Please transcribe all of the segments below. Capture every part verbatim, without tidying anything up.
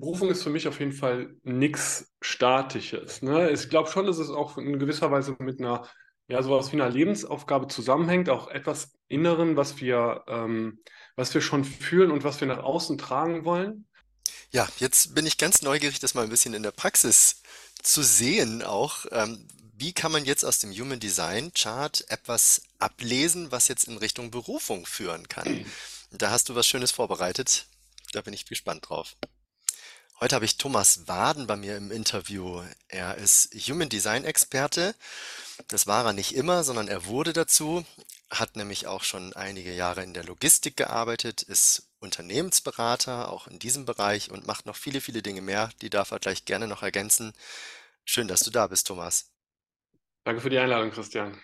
Berufung ist für mich auf jeden Fall nichts Statisches. Ne? Ich glaube schon, dass es auch in gewisser Weise mit einer, ja, sowas wie einer Lebensaufgabe zusammenhängt, auch etwas Inneren, was wir, ähm, was wir schon fühlen und was wir nach außen tragen wollen. Ja, jetzt bin ich ganz neugierig, das mal ein bisschen in der Praxis zu sehen auch. Ähm, wie kann man jetzt aus dem Human Design Chart etwas ablesen, was jetzt in Richtung Berufung führen kann? Da hast du was Schönes vorbereitet. Da bin ich gespannt drauf. Heute habe ich Thomas Waden bei mir im Interview. Er ist Human Design Experte. Das war er nicht immer, sondern er wurde dazu. Hat nämlich auch schon einige Jahre in der Logistik gearbeitet, ist Unternehmensberater, auch in diesem Bereich und macht noch viele, viele Dinge mehr. Die darf er gleich gerne noch ergänzen. Schön, dass du da bist, Thomas. Danke für die Einladung, Christian.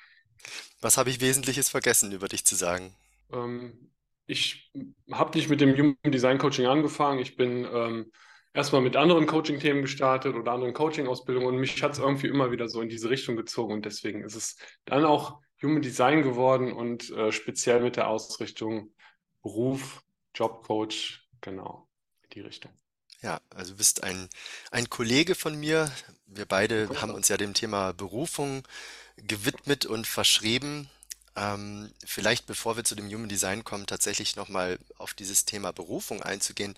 Was habe ich Wesentliches vergessen, über dich zu sagen? Ähm, ich habe nicht mit dem Human Design Coaching angefangen. Ich bin... Ähm, erstmal mit anderen Coaching-Themen gestartet oder anderen Coaching-Ausbildungen und mich hat es irgendwie immer wieder so in diese Richtung gezogen und deswegen ist es dann auch Human Design geworden und äh, speziell mit der Ausrichtung Beruf, Jobcoach, genau, in die Richtung. Ja, also du bist ein, ein Kollege von mir. Wir beide haben uns ja dem Thema Berufung gewidmet und verschrieben. Ähm, vielleicht bevor wir zu dem Human Design kommen, tatsächlich nochmal auf dieses Thema Berufung einzugehen.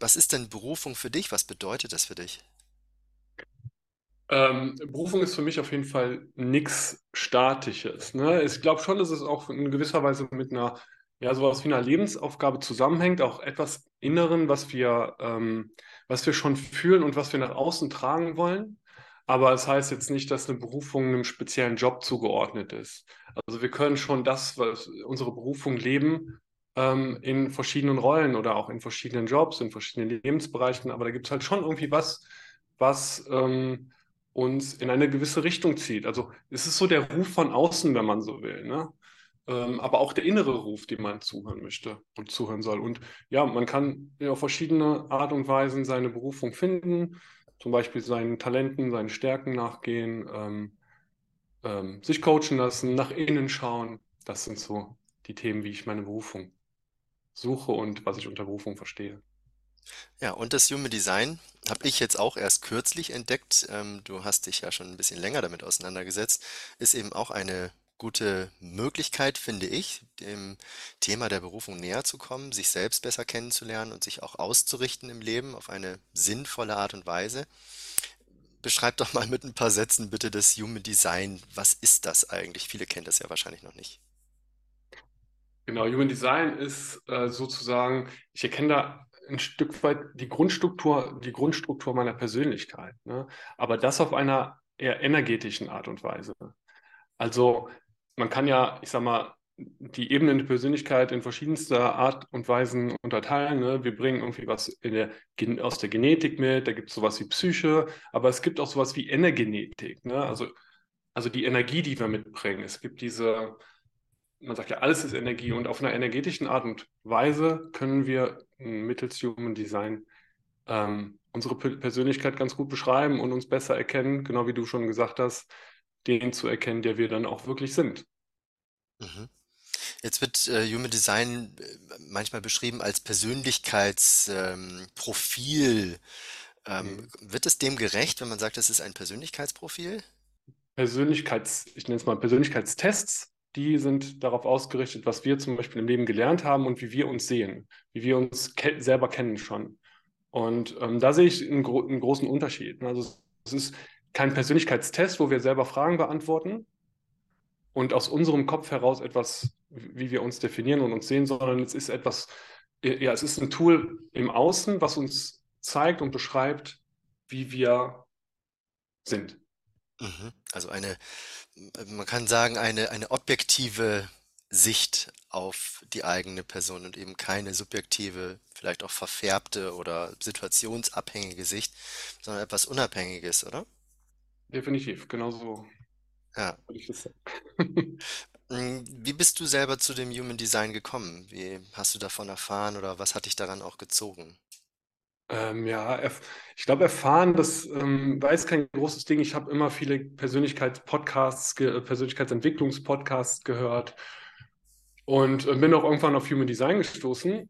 Was ist denn Berufung für dich? Was bedeutet das für dich? Ähm, Berufung ist für mich auf jeden Fall nichts Statisches. Ne? Ich glaube schon, dass es auch in gewisser Weise mit einer, ja, sowas wie einer Lebensaufgabe zusammenhängt, auch etwas Inneren, was wir, ähm, was wir schon fühlen und was wir nach außen tragen wollen. Aber es heißt jetzt nicht, dass eine Berufung einem speziellen Job zugeordnet ist. Also wir können schon das, was unsere Berufung leben, ähm, in verschiedenen Rollen oder auch in verschiedenen Jobs, in verschiedenen Lebensbereichen. Aber da gibt es halt schon irgendwie was, was ähm, uns in eine gewisse Richtung zieht. Also es ist so der Ruf von außen, wenn man so will, ne? Ähm, aber auch der innere Ruf, den man zuhören möchte und zuhören soll. Und ja, man kann auf verschiedene Art und Weisen seine Berufung finden, zum Beispiel seinen Talenten, seinen Stärken nachgehen, ähm, ähm, sich coachen lassen, nach innen schauen. Das sind so die Themen, wie ich meine Berufung suche und was ich unter Berufung verstehe. Ja, und das Human Design habe ich jetzt auch erst kürzlich entdeckt. Ähm, du hast dich ja schon ein bisschen länger damit auseinandergesetzt. Ist eben auch eine gute Möglichkeit, finde ich, dem Thema der Berufung näher zu kommen, sich selbst besser kennenzulernen und sich auch auszurichten im Leben auf eine sinnvolle Art und Weise. Beschreib doch mal mit ein paar Sätzen bitte das Human Design. Was ist das eigentlich? Viele kennen das ja wahrscheinlich noch nicht. Genau, Human Design ist äh, sozusagen, ich erkenne da ein Stück weit die Grundstruktur, die Grundstruktur meiner Persönlichkeit, ne? Aber das auf einer eher energetischen Art und Weise. Also man kann ja, ich sag mal, die Ebenen der Persönlichkeit in verschiedenster Art und Weisen unterteilen. Ne? Wir bringen irgendwie was in der, aus der Genetik mit, da gibt es sowas wie Psyche, aber es gibt auch sowas wie Energenetik, ne? Also, also die Energie, die wir mitbringen. Es gibt diese, man sagt ja, alles ist Energie und auf einer energetischen Art und Weise können wir mittels Human Design ähm, unsere Persönlichkeit ganz gut beschreiben und uns besser erkennen, genau wie du schon gesagt hast, den zu erkennen, der wir dann auch wirklich sind. Jetzt wird äh, Human Design manchmal beschrieben als Persönlichkeitsprofil. Ähm, ähm, mhm. Wird es dem gerecht, wenn man sagt, es ist ein Persönlichkeitsprofil? Persönlichkeits, ich nenne es mal Persönlichkeitstests, die sind darauf ausgerichtet, was wir zum Beispiel im Leben gelernt haben und wie wir uns sehen, wie wir uns ke- selber kennen schon. Und ähm, da sehe ich einen, gro- einen großen Unterschied. Also es ist kein Persönlichkeitstest, wo wir selber Fragen beantworten und aus unserem Kopf heraus etwas, wie wir uns definieren und uns sehen, sondern es ist etwas, ja, es ist ein Tool im Außen, was uns zeigt und beschreibt, wie wir sind. Also eine, man kann sagen, eine, eine objektive Sicht auf die eigene Person und eben keine subjektive, vielleicht auch verfärbte oder situationsabhängige Sicht, sondern etwas Unabhängiges, oder? Definitiv, genau so. Ja. Wie bist du selber zu dem Human Design gekommen? Wie hast du davon erfahren oder was hat dich daran auch gezogen? Ähm, ja, erf- ich glaube, erfahren, das ähm, war jetzt kein großes Ding. Ich habe immer viele Persönlichkeitspodcasts, ge- Persönlichkeitsentwicklungspodcasts gehört und äh, bin auch irgendwann auf Human Design gestoßen.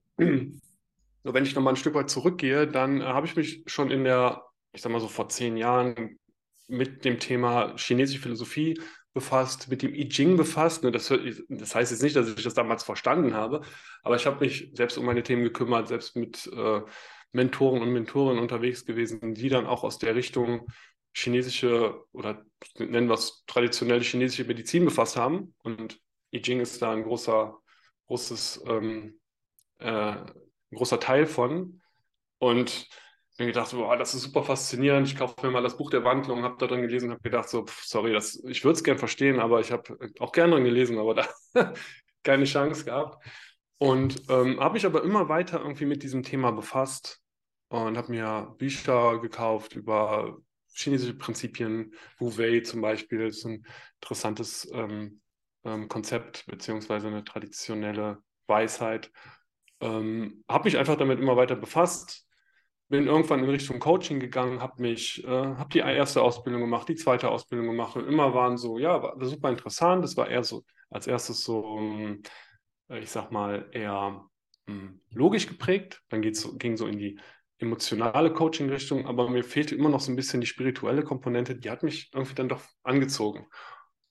So, wenn ich nochmal ein Stück weit zurückgehe, dann äh, habe ich mich schon in der, ich sag mal so vor zehn Jahren mit dem Thema chinesische Philosophie befasst, mit dem I Ching befasst. Das, das heißt jetzt nicht, dass ich das damals verstanden habe, aber ich habe mich selbst um meine Themen gekümmert, selbst mit äh, Mentoren und Mentorinnen unterwegs gewesen, die dann auch aus der Richtung chinesische oder nennen wir es traditionelle chinesische Medizin befasst haben. Und I Ching ist da ein großer, großes, ähm, äh, ein großer Teil von. Und ich habe gedacht, boah, das ist super faszinierend. Ich kaufe mir mal das Buch der Wandlung, habe da drin gelesen und habe gedacht, so, pff, sorry, das, ich würde es gern verstehen, aber ich habe auch gern drin gelesen, aber da keine Chance gehabt. Und ähm, habe mich aber immer weiter irgendwie mit diesem Thema befasst und habe mir Bücher gekauft über chinesische Prinzipien. Wu Wei zum Beispiel ist ein interessantes ähm, ähm, Konzept beziehungsweise eine traditionelle Weisheit. Ähm, habe mich einfach damit immer weiter befasst. Bin irgendwann in Richtung Coaching gegangen, habe mich, äh, habe die erste Ausbildung gemacht, die zweite Ausbildung gemacht und immer waren so, ja, war super interessant. Das war eher so als erstes so, äh, ich sag mal, eher mh, logisch geprägt. Dann geht's, ging so in die emotionale Coaching-Richtung, aber mir fehlte immer noch so ein bisschen die spirituelle Komponente, die hat mich irgendwie dann doch angezogen.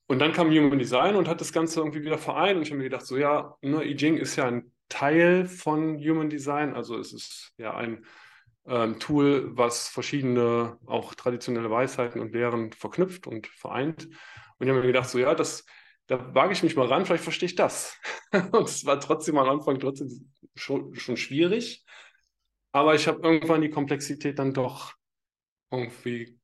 Und dann kam Human Design und hat das Ganze irgendwie wieder vereint und ich habe mir gedacht, so ja, ne, I Ching ist ja ein Teil von Human Design, also es ist ja ein Tool, was verschiedene, auch traditionelle Weisheiten und Lehren verknüpft und vereint. Und ich habe mir gedacht, so ja, das, da wage ich mich mal ran, vielleicht verstehe ich das. Und es war trotzdem am Anfang trotzdem schon, schon schwierig, aber ich habe irgendwann die Komplexität dann doch irgendwie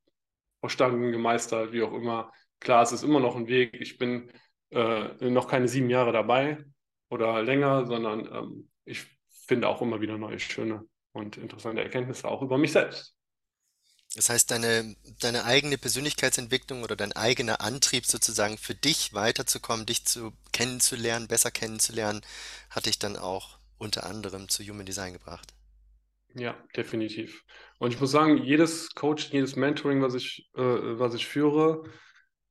verstanden, gemeistert, wie auch immer. Klar, es ist immer noch ein Weg. Ich bin äh, noch keine sieben Jahre dabei oder länger, sondern ähm, ich finde auch immer wieder neue, schöne und interessante Erkenntnisse auch über mich selbst. Das heißt, deine, deine eigene Persönlichkeitsentwicklung oder dein eigener Antrieb sozusagen für dich weiterzukommen, dich zu kennenzulernen, besser kennenzulernen, hat dich dann auch unter anderem zu Human Design gebracht. Ja, definitiv. Und ich muss sagen, jedes Coaching, jedes Mentoring, was ich, äh, was ich führe,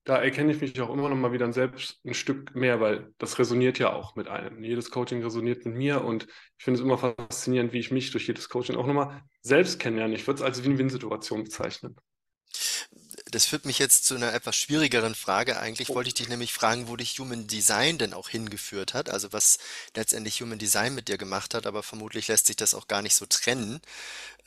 da erkenne ich mich auch immer noch mal wieder selbst ein Stück mehr, weil das resoniert ja auch mit einem. Jedes Coaching resoniert mit mir und ich finde es immer faszinierend, wie ich mich durch jedes Coaching auch nochmal selbst kennenlerne. Ich würde es als Win-Win-Situation bezeichnen. Das führt mich jetzt zu einer etwas schwierigeren Frage. Eigentlich oh. wollte ich dich nämlich fragen, wo dich Human Design denn auch hingeführt hat, also was letztendlich Human Design mit dir gemacht hat, aber vermutlich lässt sich das auch gar nicht so trennen,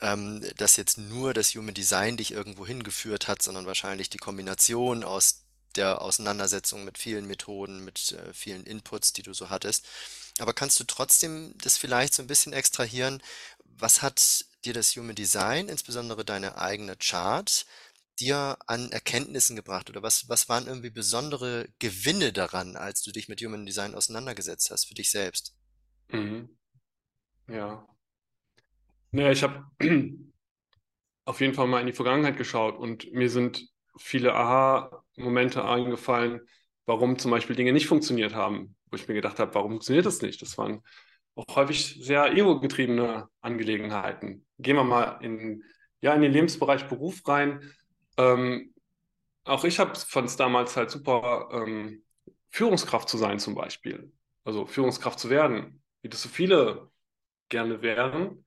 ähm, dass jetzt nur das Human Design dich irgendwo hingeführt hat, sondern wahrscheinlich die Kombination aus der Auseinandersetzung mit vielen Methoden, mit äh, vielen Inputs, die du so hattest. Aber kannst du trotzdem das vielleicht so ein bisschen extrahieren? Was hat dir das Human Design, insbesondere deine eigene Chart, dir an Erkenntnissen gebracht? Oder was, was waren irgendwie besondere Gewinne daran, als du dich mit Human Design auseinandergesetzt hast, für dich selbst? Mhm. Ja. Naja, ich habe auf jeden Fall mal in die Vergangenheit geschaut und mir sind viele Aha-Momente eingefallen, warum zum Beispiel Dinge nicht funktioniert haben, wo ich mir gedacht habe, warum funktioniert das nicht? Das waren auch häufig sehr ego-getriebene Angelegenheiten. Gehen wir mal in, ja, in den Lebensbereich Beruf rein. Ähm, auch ich fand es damals halt super, ähm, Führungskraft zu sein zum Beispiel. Also Führungskraft zu werden, wie das so viele gerne wären.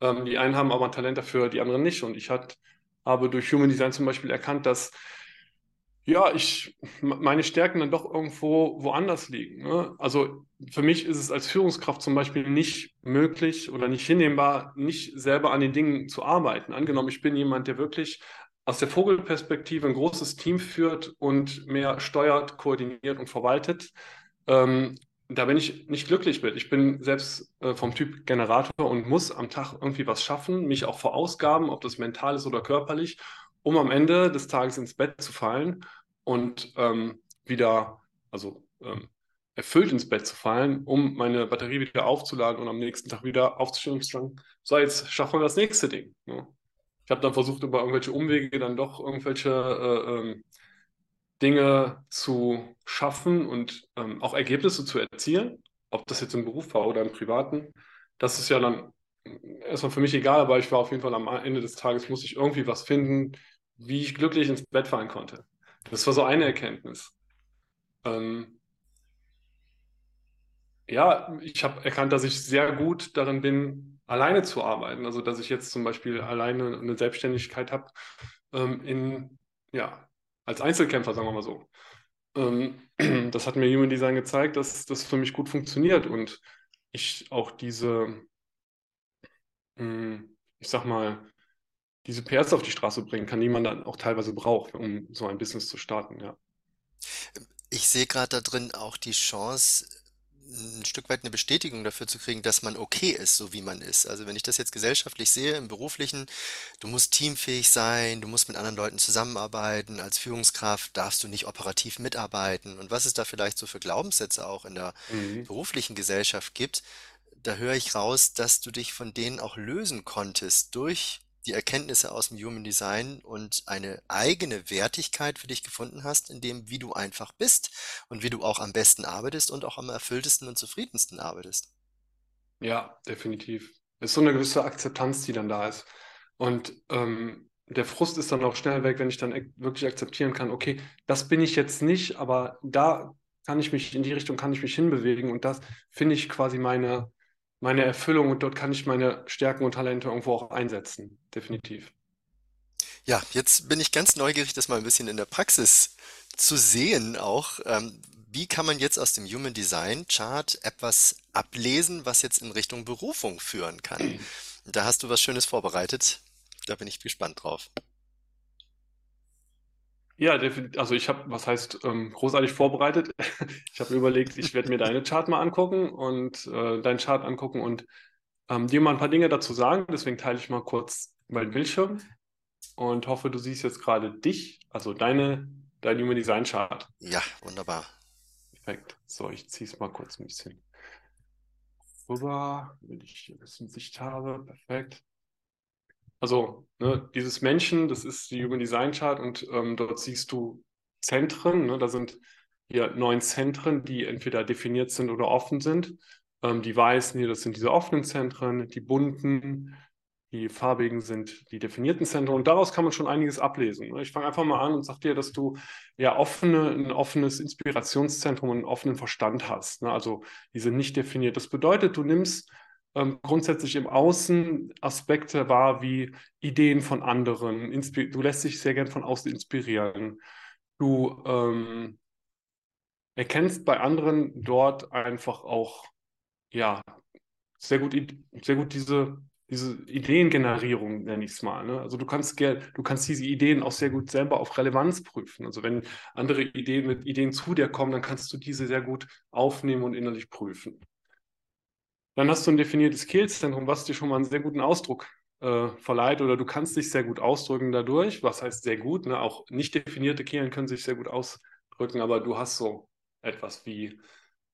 Ähm, die einen haben aber ein Talent dafür, die anderen nicht. Und ich hat, habe durch Human Design zum Beispiel erkannt, dass ja, ich, meine Stärken dann doch irgendwo woanders liegen. Ne? Also für mich ist es als Führungskraft zum Beispiel nicht möglich oder nicht hinnehmbar, nicht selber an den Dingen zu arbeiten. Angenommen, ich bin jemand, der wirklich aus der Vogelperspektive ein großes Team führt und mehr steuert, koordiniert und verwaltet. Ähm, da bin ich nicht glücklich mit. Ich bin selbst äh, vom Typ Generator und muss am Tag irgendwie was schaffen, mich auch verausgaben, ob das mental ist oder körperlich, um am Ende des Tages ins Bett zu fallen und ähm, wieder, also ähm, erfüllt ins Bett zu fallen, um meine Batterie wieder aufzuladen und am nächsten Tag wieder aufzustehen und zu sagen, so, jetzt schaffen wir das nächste Ding. Ja. Ich habe dann versucht, über irgendwelche Umwege dann doch irgendwelche äh, ähm, Dinge zu schaffen und ähm, auch Ergebnisse zu erzielen, ob das jetzt im Beruf war oder im Privaten. Das ist ja dann erstmal für mich egal, aber ich war auf jeden Fall am Ende des Tages, muss ich irgendwie was finden, wie ich glücklich ins Bett fallen konnte. Das war so eine Erkenntnis. Ähm, ja, ich habe erkannt, dass ich sehr gut darin bin, alleine zu arbeiten. Also dass ich jetzt zum Beispiel alleine eine Selbstständigkeit habe, ähm, in, ja, als Einzelkämpfer, sagen wir mal so. Ähm, das hat mir Human Design gezeigt, dass das für mich gut funktioniert und ich auch diese, mh, ich sag mal, diese P Rs auf die Straße bringen kann, die man dann auch teilweise braucht, um so ein Business zu starten, ja. Ich sehe gerade da drin auch die Chance, ein Stück weit eine Bestätigung dafür zu kriegen, dass man okay ist, so wie man ist. Also wenn ich das jetzt gesellschaftlich sehe, im Beruflichen, du musst teamfähig sein, du musst mit anderen Leuten zusammenarbeiten, als Führungskraft darfst du nicht operativ mitarbeiten. Und was es da vielleicht so für Glaubenssätze auch in der mhm. beruflichen Gesellschaft gibt, da höre ich raus, dass du dich von denen auch lösen konntest durch die Erkenntnisse aus dem Human Design und eine eigene Wertigkeit für dich gefunden hast, in dem, wie du einfach bist und wie du auch am besten arbeitest und auch am erfülltesten und zufriedensten arbeitest. Ja, definitiv. Es ist so eine gewisse Akzeptanz, die dann da ist. Und ähm, der Frust ist dann auch schnell weg, wenn ich dann wirklich akzeptieren kann, okay, das bin ich jetzt nicht, aber da kann ich mich, in die Richtung kann ich mich hinbewegen und das finde ich quasi meine... meine Erfüllung und dort kann ich meine Stärken und Talente irgendwo auch einsetzen, definitiv. Ja, jetzt bin ich ganz neugierig, das mal ein bisschen in der Praxis zu sehen auch. Wie kann man jetzt aus dem Human Design Chart etwas ablesen, was jetzt in Richtung Berufung führen kann? Da hast du was Schönes vorbereitet, da bin ich gespannt drauf. Ja, also ich habe, was heißt, ähm, großartig vorbereitet. Ich habe überlegt, ich werde mir deine Chart mal angucken und äh, deinen Chart angucken und ähm, dir mal ein paar Dinge dazu sagen. Deswegen teile ich mal kurz meinen Bildschirm und hoffe, du siehst jetzt gerade dich, also deine, dein Human Design Chart. Ja, wunderbar. Perfekt. So, ich ziehe es mal kurz ein bisschen rüber, wenn ich hier ein bisschen Sicht habe. Perfekt. Also, ne, dieses Menschen, das ist die Human Design Chart und ähm, dort siehst du Zentren, ne, da sind hier neun Zentren, die entweder definiert sind oder offen sind. Ähm, die weißen hier, das sind diese offenen Zentren, die bunten, die farbigen sind die definierten Zentren und daraus kann man schon einiges ablesen. Ne? Ich fange einfach mal an und sag dir, dass du ja offene, ein offenes Inspirationszentrum und einen offenen Verstand hast. Ne? Also, die sind nicht definiert. Das bedeutet, du nimmst Ähm, grundsätzlich im Außen Aspekte wahr wie Ideen von anderen. Inspir- du lässt dich sehr gern von außen inspirieren. Du ähm, erkennst bei anderen dort einfach auch ja sehr gut, sehr gut diese, diese Ideengenerierung, nenne ich es mal. Ne? Also du kannst, du kannst diese Ideen auch sehr gut selber auf Relevanz prüfen. Also wenn andere Ideen mit Ideen zu dir kommen, dann kannst du diese sehr gut aufnehmen und innerlich prüfen. Dann hast du ein definiertes Kehlzentrum, was dir schon mal einen sehr guten Ausdruck äh, verleiht oder du kannst dich sehr gut ausdrücken dadurch, was heißt sehr gut, ne? Auch nicht definierte Kehlen können sich sehr gut ausdrücken, aber du hast so etwas wie,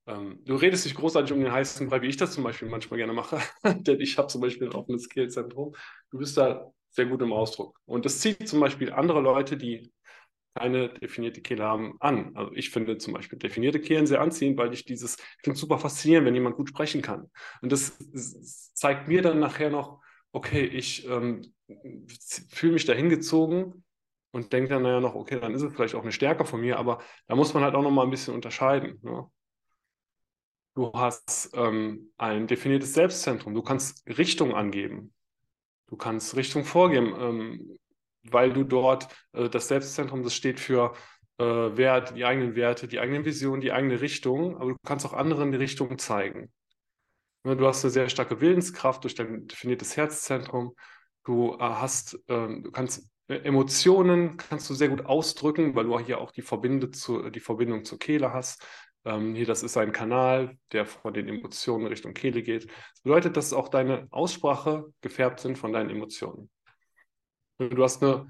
ähm, du redest dich großartig um den heißen Brei, wie ich das zum Beispiel manchmal gerne mache, denn ich habe zum Beispiel ein offenes Kehlzentrum, du bist da sehr gut im Ausdruck und das zieht zum Beispiel andere Leute, die keine definierte Kehle haben, an. Also ich finde zum Beispiel definierte Kehlen sehr anziehend, weil ich dieses, ich finde es super faszinierend, wenn jemand gut sprechen kann. Und das zeigt mir dann nachher noch, okay, ich ähm, fühle mich da hingezogen und denke dann naja noch, okay, dann ist es vielleicht auch eine Stärke von mir, aber da muss man halt auch nochmal ein bisschen unterscheiden. Ne? Du hast ähm, ein definiertes Selbstzentrum, du kannst Richtung angeben, du kannst Richtung vorgeben, ähm, weil du dort äh, das Selbstzentrum, das steht für äh, Wert, die eigenen Werte, die eigenen Visionen, die eigene Richtung, aber du kannst auch anderen die Richtung zeigen. Du hast eine sehr starke Willenskraft durch dein definiertes Herzzentrum, du äh, hast, äh, du kannst äh, Emotionen, kannst du sehr gut ausdrücken, weil du hier auch die, Verbinde zu, die Verbindung zur Kehle hast. Ähm, hier, das ist ein Kanal, der von den Emotionen Richtung Kehle geht. Das bedeutet, dass auch deine Aussprache gefärbt sind von deinen Emotionen. Du hast eine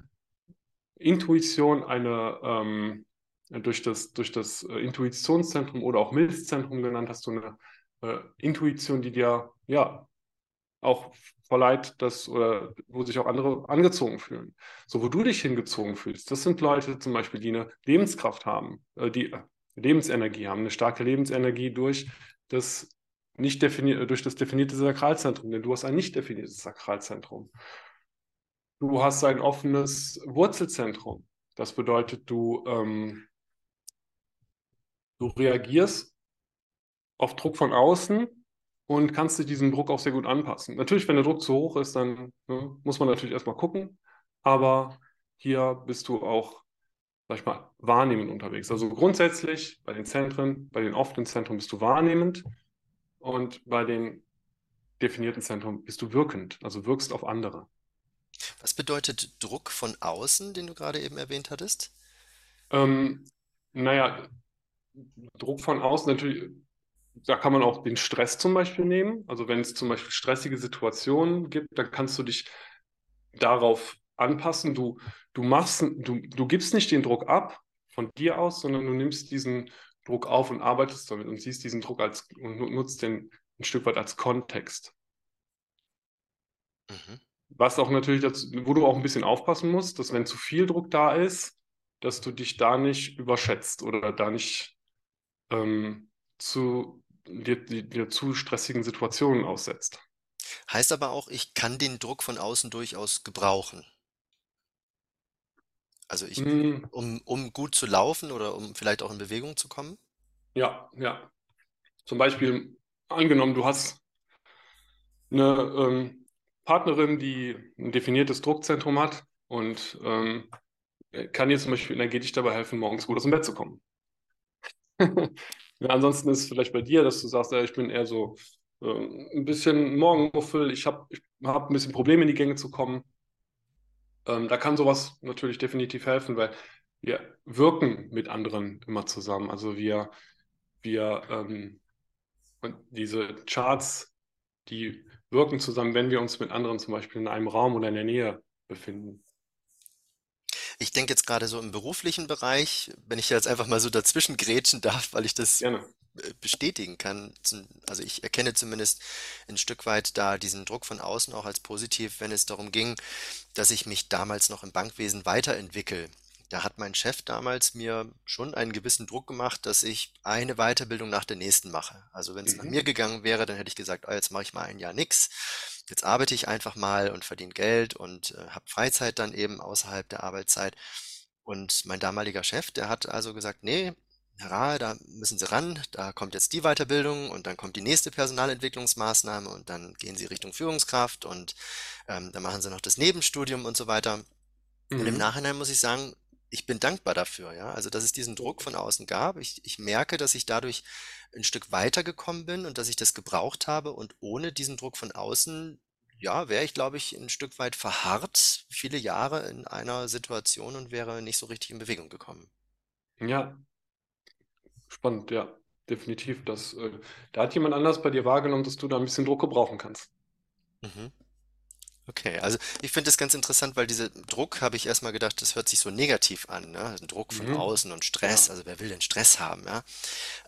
Intuition, eine ähm, durch, das, durch das Intuitionszentrum oder auch Milzzentrum genannt, hast du eine äh, Intuition, die dir ja auch verleiht, dass, oder wo sich auch andere angezogen fühlen. So, wo du dich hingezogen fühlst, das sind Leute zum Beispiel, die eine Lebenskraft haben, äh, die äh, Lebensenergie haben, eine starke Lebensenergie durch das, nicht defini- durch das definierte Sakralzentrum, denn du hast ein nicht definiertes Sakralzentrum. Du hast ein offenes Wurzelzentrum. Das bedeutet, du, ähm, du reagierst auf Druck von außen und kannst dich diesem Druck auch sehr gut anpassen. Natürlich, wenn der Druck zu hoch ist, dann ne, muss man natürlich erstmal gucken, aber hier bist du auch, sag ich mal, wahrnehmend unterwegs. Also grundsätzlich bei den Zentren, bei den offenen Zentren bist du wahrnehmend und bei den definierten Zentren bist du wirkend, also wirkst auf andere. Was bedeutet Druck von außen, den du gerade eben erwähnt hattest? Ähm, naja, Druck von außen natürlich, da kann man auch den Stress zum Beispiel nehmen. Also wenn es zum Beispiel stressige Situationen gibt, dann kannst du dich darauf anpassen. Du, du, machst, du, du gibst nicht den Druck ab von dir aus, sondern du nimmst diesen Druck auf und arbeitest damit und siehst diesen Druck als und nutzt den ein Stück weit als Kontext. Mhm. Was auch natürlich dazu, wo du auch ein bisschen aufpassen musst, dass wenn zu viel Druck da ist, dass du dich da nicht überschätzt oder da nicht ähm, zu dir, dir zu stressigen Situationen aussetzt. Heißt aber auch, ich kann den Druck von außen durchaus gebrauchen. Also ich, mhm. um, um gut zu laufen oder um vielleicht auch in Bewegung zu kommen? Ja, ja. Zum Beispiel, angenommen, du hast eine ähm, Partnerin, die ein definiertes Druckzentrum hat und ähm, kann dir zum Beispiel energetisch dabei helfen, morgens gut aus dem Bett zu kommen. Ja, ansonsten ist es vielleicht bei dir, dass du sagst, ja, ich bin eher so äh, ein bisschen Morgenmuffel, ich habe ich hab ein bisschen Probleme, in die Gänge zu kommen. Ähm, da kann sowas natürlich definitiv helfen, weil wir wirken mit anderen immer zusammen. Also wir, wir ähm, diese Charts, die wirken zusammen, wenn wir uns mit anderen zum Beispiel in einem Raum oder in der Nähe befinden. Ich denke jetzt gerade so im beruflichen Bereich, wenn ich jetzt einfach mal so dazwischen grätschen darf, weil ich das Gerne. bestätigen kann. Also ich erkenne zumindest ein Stück weit da diesen Druck von außen auch als positiv, wenn es darum ging, dass ich mich damals noch im Bankwesen weiterentwickle. Da hat mein Chef damals mir schon einen gewissen Druck gemacht, dass ich eine Weiterbildung nach der nächsten mache. Also wenn es mhm. nach mir gegangen wäre, dann hätte ich gesagt, oh, jetzt mache ich mal ein Jahr nichts. Jetzt arbeite ich einfach mal und verdiene Geld und äh, habe Freizeit dann eben außerhalb der Arbeitszeit. Und mein damaliger Chef, der hat also gesagt, nee, Herr Rahe, da müssen Sie ran, da kommt jetzt die Weiterbildung und dann kommt die nächste Personalentwicklungsmaßnahme und dann gehen Sie Richtung Führungskraft und ähm, dann machen Sie noch das Nebenstudium und so weiter. Mhm. Und im Nachhinein muss ich sagen, ich bin dankbar dafür, ja. Also, dass es diesen Druck von außen gab. Ich, ich merke, dass ich dadurch ein Stück weitergekommen bin und dass ich das gebraucht habe. Und ohne diesen Druck von außen, ja, wäre ich, glaube ich, ein Stück weit verharrt, viele Jahre in einer Situation und wäre nicht so richtig in Bewegung gekommen. Ja, spannend, ja, definitiv. Das, äh, da hat jemand anders bei dir wahrgenommen, dass du da ein bisschen Druck gebrauchen kannst. Mhm. Okay, also ich finde das ganz interessant, weil dieser Druck, habe ich erstmal gedacht, das hört sich so negativ an, ne? Druck von mhm. außen und Stress, ja. Also wer will denn Stress haben, ja?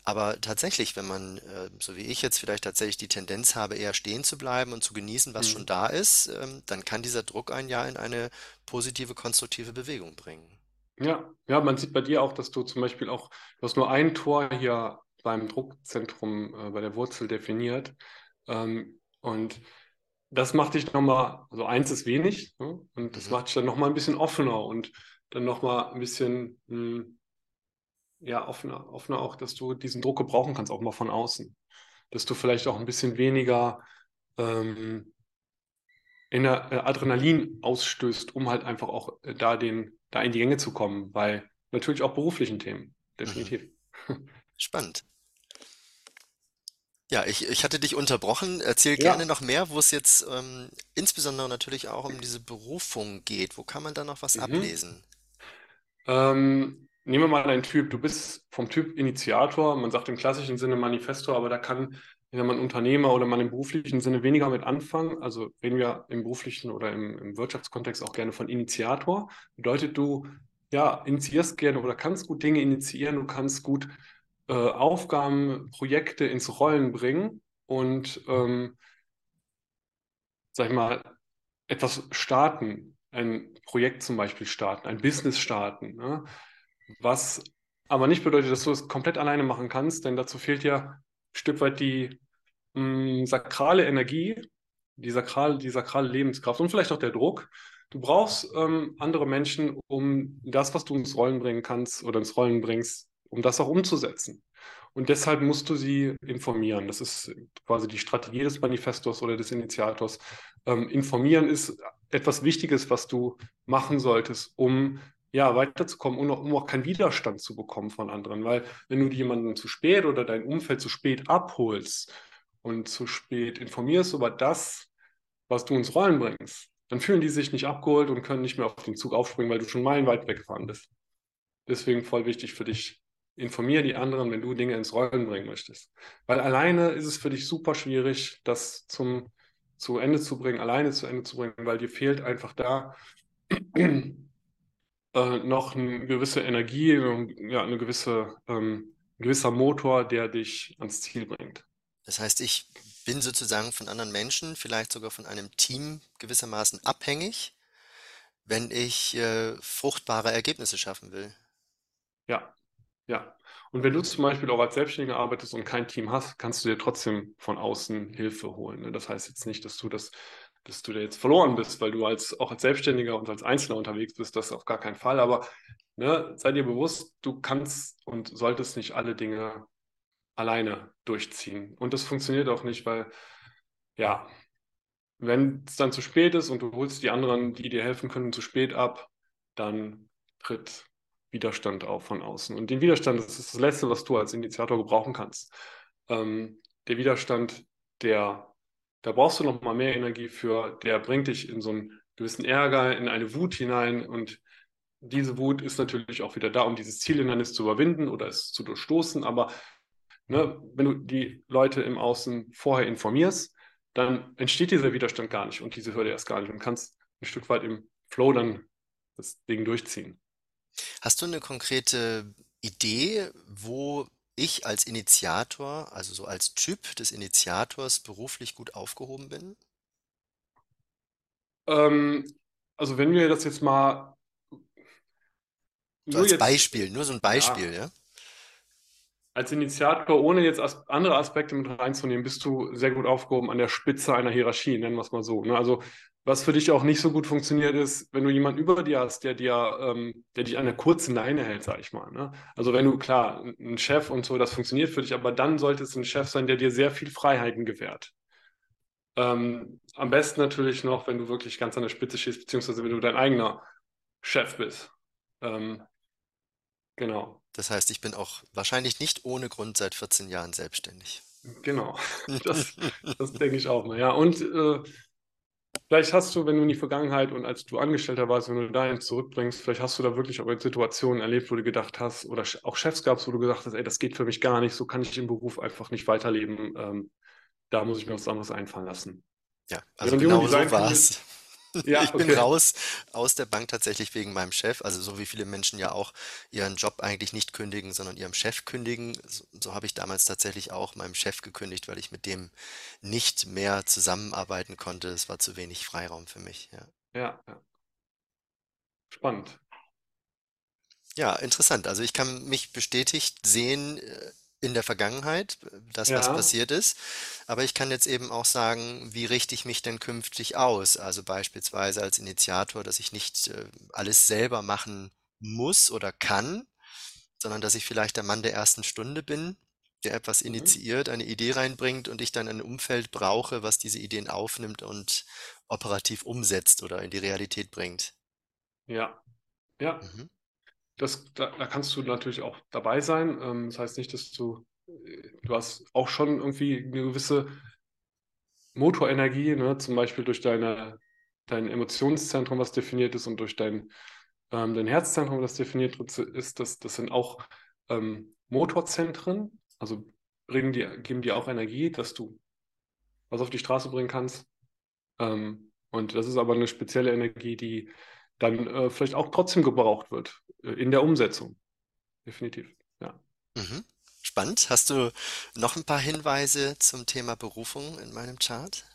Aber tatsächlich, wenn man, äh, so wie ich jetzt vielleicht tatsächlich die Tendenz habe, eher stehen zu bleiben und zu genießen, was mhm. schon da ist, ähm, dann kann dieser Druck ein Jahr in eine positive, konstruktive Bewegung bringen. Ja, ja, man sieht bei dir auch, dass du zum Beispiel auch, du hast nur ein Tor hier beim Druckzentrum, äh, bei der Wurzel definiert ähm, und das macht dich nochmal, also eins ist wenig, ne? Und das mhm. macht dich dann nochmal ein bisschen offener und dann nochmal ein bisschen mh, ja, offener, offener auch, dass du diesen Druck gebrauchen kannst, auch mal von außen. Dass du vielleicht auch ein bisschen weniger ähm, in der Adrenalin ausstößt, um halt einfach auch da, den, da in die Gänge zu kommen, weil natürlich auch beruflichen Themen, definitiv. Mhm. Spannend. Ja, ich, ich hatte dich unterbrochen. Erzähl gerne ja. noch mehr, wo es jetzt ähm, insbesondere natürlich auch um diese Berufung geht. Wo kann man da noch was mhm. ablesen? Ähm, nehmen wir mal einen Typ. Du bist vom Typ Initiator. Man sagt im klassischen Sinne Manifestor, aber da kann, wenn man Unternehmer oder man im beruflichen Sinne weniger mit anfangen. Also reden wir im beruflichen oder im, im Wirtschaftskontext auch gerne von Initiator. Bedeutet, du ja, initiierst gerne oder kannst gut Dinge initiieren. Du kannst gut Aufgaben, Projekte ins Rollen bringen und, ähm, sag ich mal, etwas starten, ein Projekt zum Beispiel starten, ein Business starten, ne? Was aber nicht bedeutet, dass du es komplett alleine machen kannst, denn dazu fehlt ja ein Stück weit die mh, sakrale Energie, die sakrale, die sakrale Lebenskraft und vielleicht auch der Druck. Du brauchst ähm, andere Menschen, um das, was du ins Rollen bringen kannst oder ins Rollen bringst, um das auch umzusetzen. Und deshalb musst du sie informieren. Das ist quasi die Strategie des Manifestors oder des Initiators. Ähm, informieren ist etwas Wichtiges, was du machen solltest, um ja, weiterzukommen und auch, um auch keinen Widerstand zu bekommen von anderen. Weil wenn du jemanden zu spät oder dein Umfeld zu spät abholst und zu spät informierst über das, was du ins Rollen bringst, dann fühlen die sich nicht abgeholt und können nicht mehr auf den Zug aufspringen, weil du schon meilenweit weggefahren bist. Deswegen voll wichtig für dich, informier die anderen, wenn du Dinge ins Rollen bringen möchtest. Weil alleine ist es für dich super schwierig, das zum, zu Ende zu bringen, alleine zu Ende zu bringen, weil dir fehlt einfach da äh, noch eine gewisse Energie, ja, eine gewisse, ähm, ein gewisser Motor, der dich ans Ziel bringt. Das heißt, ich bin sozusagen von anderen Menschen, vielleicht sogar von einem Team gewissermaßen abhängig, wenn ich äh, fruchtbare Ergebnisse schaffen will. Ja, ja. Und wenn du zum Beispiel auch als Selbstständiger arbeitest und kein Team hast, kannst du dir trotzdem von außen Hilfe holen, ne? Das heißt jetzt nicht, dass du das, dass du da jetzt verloren bist, weil du als auch als Selbstständiger und als Einzelner unterwegs bist, das auf gar keinen Fall. Aber ne, sei dir bewusst, du kannst und solltest nicht alle Dinge alleine durchziehen. Und das funktioniert auch nicht, weil, ja, wenn es dann zu spät ist und du holst die anderen, die dir helfen können, zu spät ab, dann tritt Widerstand auf von außen. Und den Widerstand, das ist das Letzte, was du als Initiator gebrauchen kannst. Ähm, der Widerstand, der, da brauchst du nochmal mehr Energie für, der bringt dich in so einen gewissen Ärger, in eine Wut hinein, und diese Wut ist natürlich auch wieder da, um dieses Zielhindernis zu überwinden oder es zu durchstoßen, aber ne, wenn du die Leute im Außen vorher informierst, dann entsteht dieser Widerstand gar nicht und diese Hürde erst gar nicht und kannst ein Stück weit im Flow dann das Ding durchziehen. Hast du eine konkrete Idee, wo ich als Initiator, also so als Typ des Initiators, beruflich gut aufgehoben bin? Ähm, also wenn wir das jetzt mal... So als jetzt, Beispiel, nur so ein Beispiel, ja? ja? Als Initiator, ohne jetzt andere Aspekte mit reinzunehmen, bist du sehr gut aufgehoben an der Spitze einer Hierarchie, nennen wir es mal so. Also was für dich auch nicht so gut funktioniert ist, wenn du jemanden über dir hast, der dir, ähm, der dich an der kurzen Leine hält, sag ich mal. Ne? Also wenn du, klar, ein Chef und so, das funktioniert für dich, aber dann sollte es ein Chef sein, der dir sehr viel Freiheiten gewährt. Ähm, am besten natürlich noch, wenn du wirklich ganz an der Spitze stehst, beziehungsweise wenn du dein eigener Chef bist. Ähm, genau. Das heißt, ich bin auch wahrscheinlich nicht ohne Grund seit vierzehn Jahren selbstständig. Genau, das, das denke ich auch mal. Ja. Und äh, vielleicht hast du, wenn du in die Vergangenheit und als du Angestellter warst, wenn du dahin zurückbringst, vielleicht hast du da wirklich auch Situationen erlebt, wo du gedacht hast, oder auch Chefs gab es, wo du gesagt hast, ey, das geht für mich gar nicht, so kann ich im Beruf einfach nicht weiterleben, ähm, da muss ich mir was anderes einfallen lassen. Ja, also ja, genau so war es. Ja, ich bin okay. raus aus der Bank tatsächlich wegen meinem Chef, also so wie viele Menschen ja auch ihren Job eigentlich nicht kündigen, sondern ihrem Chef kündigen. So, so habe ich damals tatsächlich auch meinem Chef gekündigt, weil ich mit dem nicht mehr zusammenarbeiten konnte. Es war zu wenig Freiraum für mich. Ja, ja, ja. Spannend. Ja, interessant. Also ich kann mich bestätigt sehen in der Vergangenheit, dass ja. was passiert ist. Aber ich kann jetzt eben auch sagen, wie richte ich mich denn künftig aus? Also beispielsweise als Initiator, dass ich nicht äh, alles selber machen muss oder kann, sondern dass ich vielleicht der Mann der ersten Stunde bin, der etwas mhm. initiiert, eine Idee reinbringt und ich dann ein Umfeld brauche, was diese Ideen aufnimmt und operativ umsetzt oder in die Realität bringt. Ja, ja. Mhm. Das, da, da kannst du natürlich auch dabei sein. Ähm, das heißt nicht, dass du, du hast auch schon irgendwie eine gewisse Motorenergie, ne? Zum Beispiel durch deine, dein Emotionszentrum, was definiert ist, und durch dein, ähm, dein Herzzentrum, das definiert ist. Das, das sind auch ähm, Motorzentren, also bringen dir, geben dir auch Energie, dass du was auf die Straße bringen kannst. Ähm, und das ist aber eine spezielle Energie, die dann äh, vielleicht auch trotzdem gebraucht wird äh, in der Umsetzung. Definitiv, ja. Mhm. Spannend. Hast du noch ein paar Hinweise zum Thema Berufung in meinem Chart?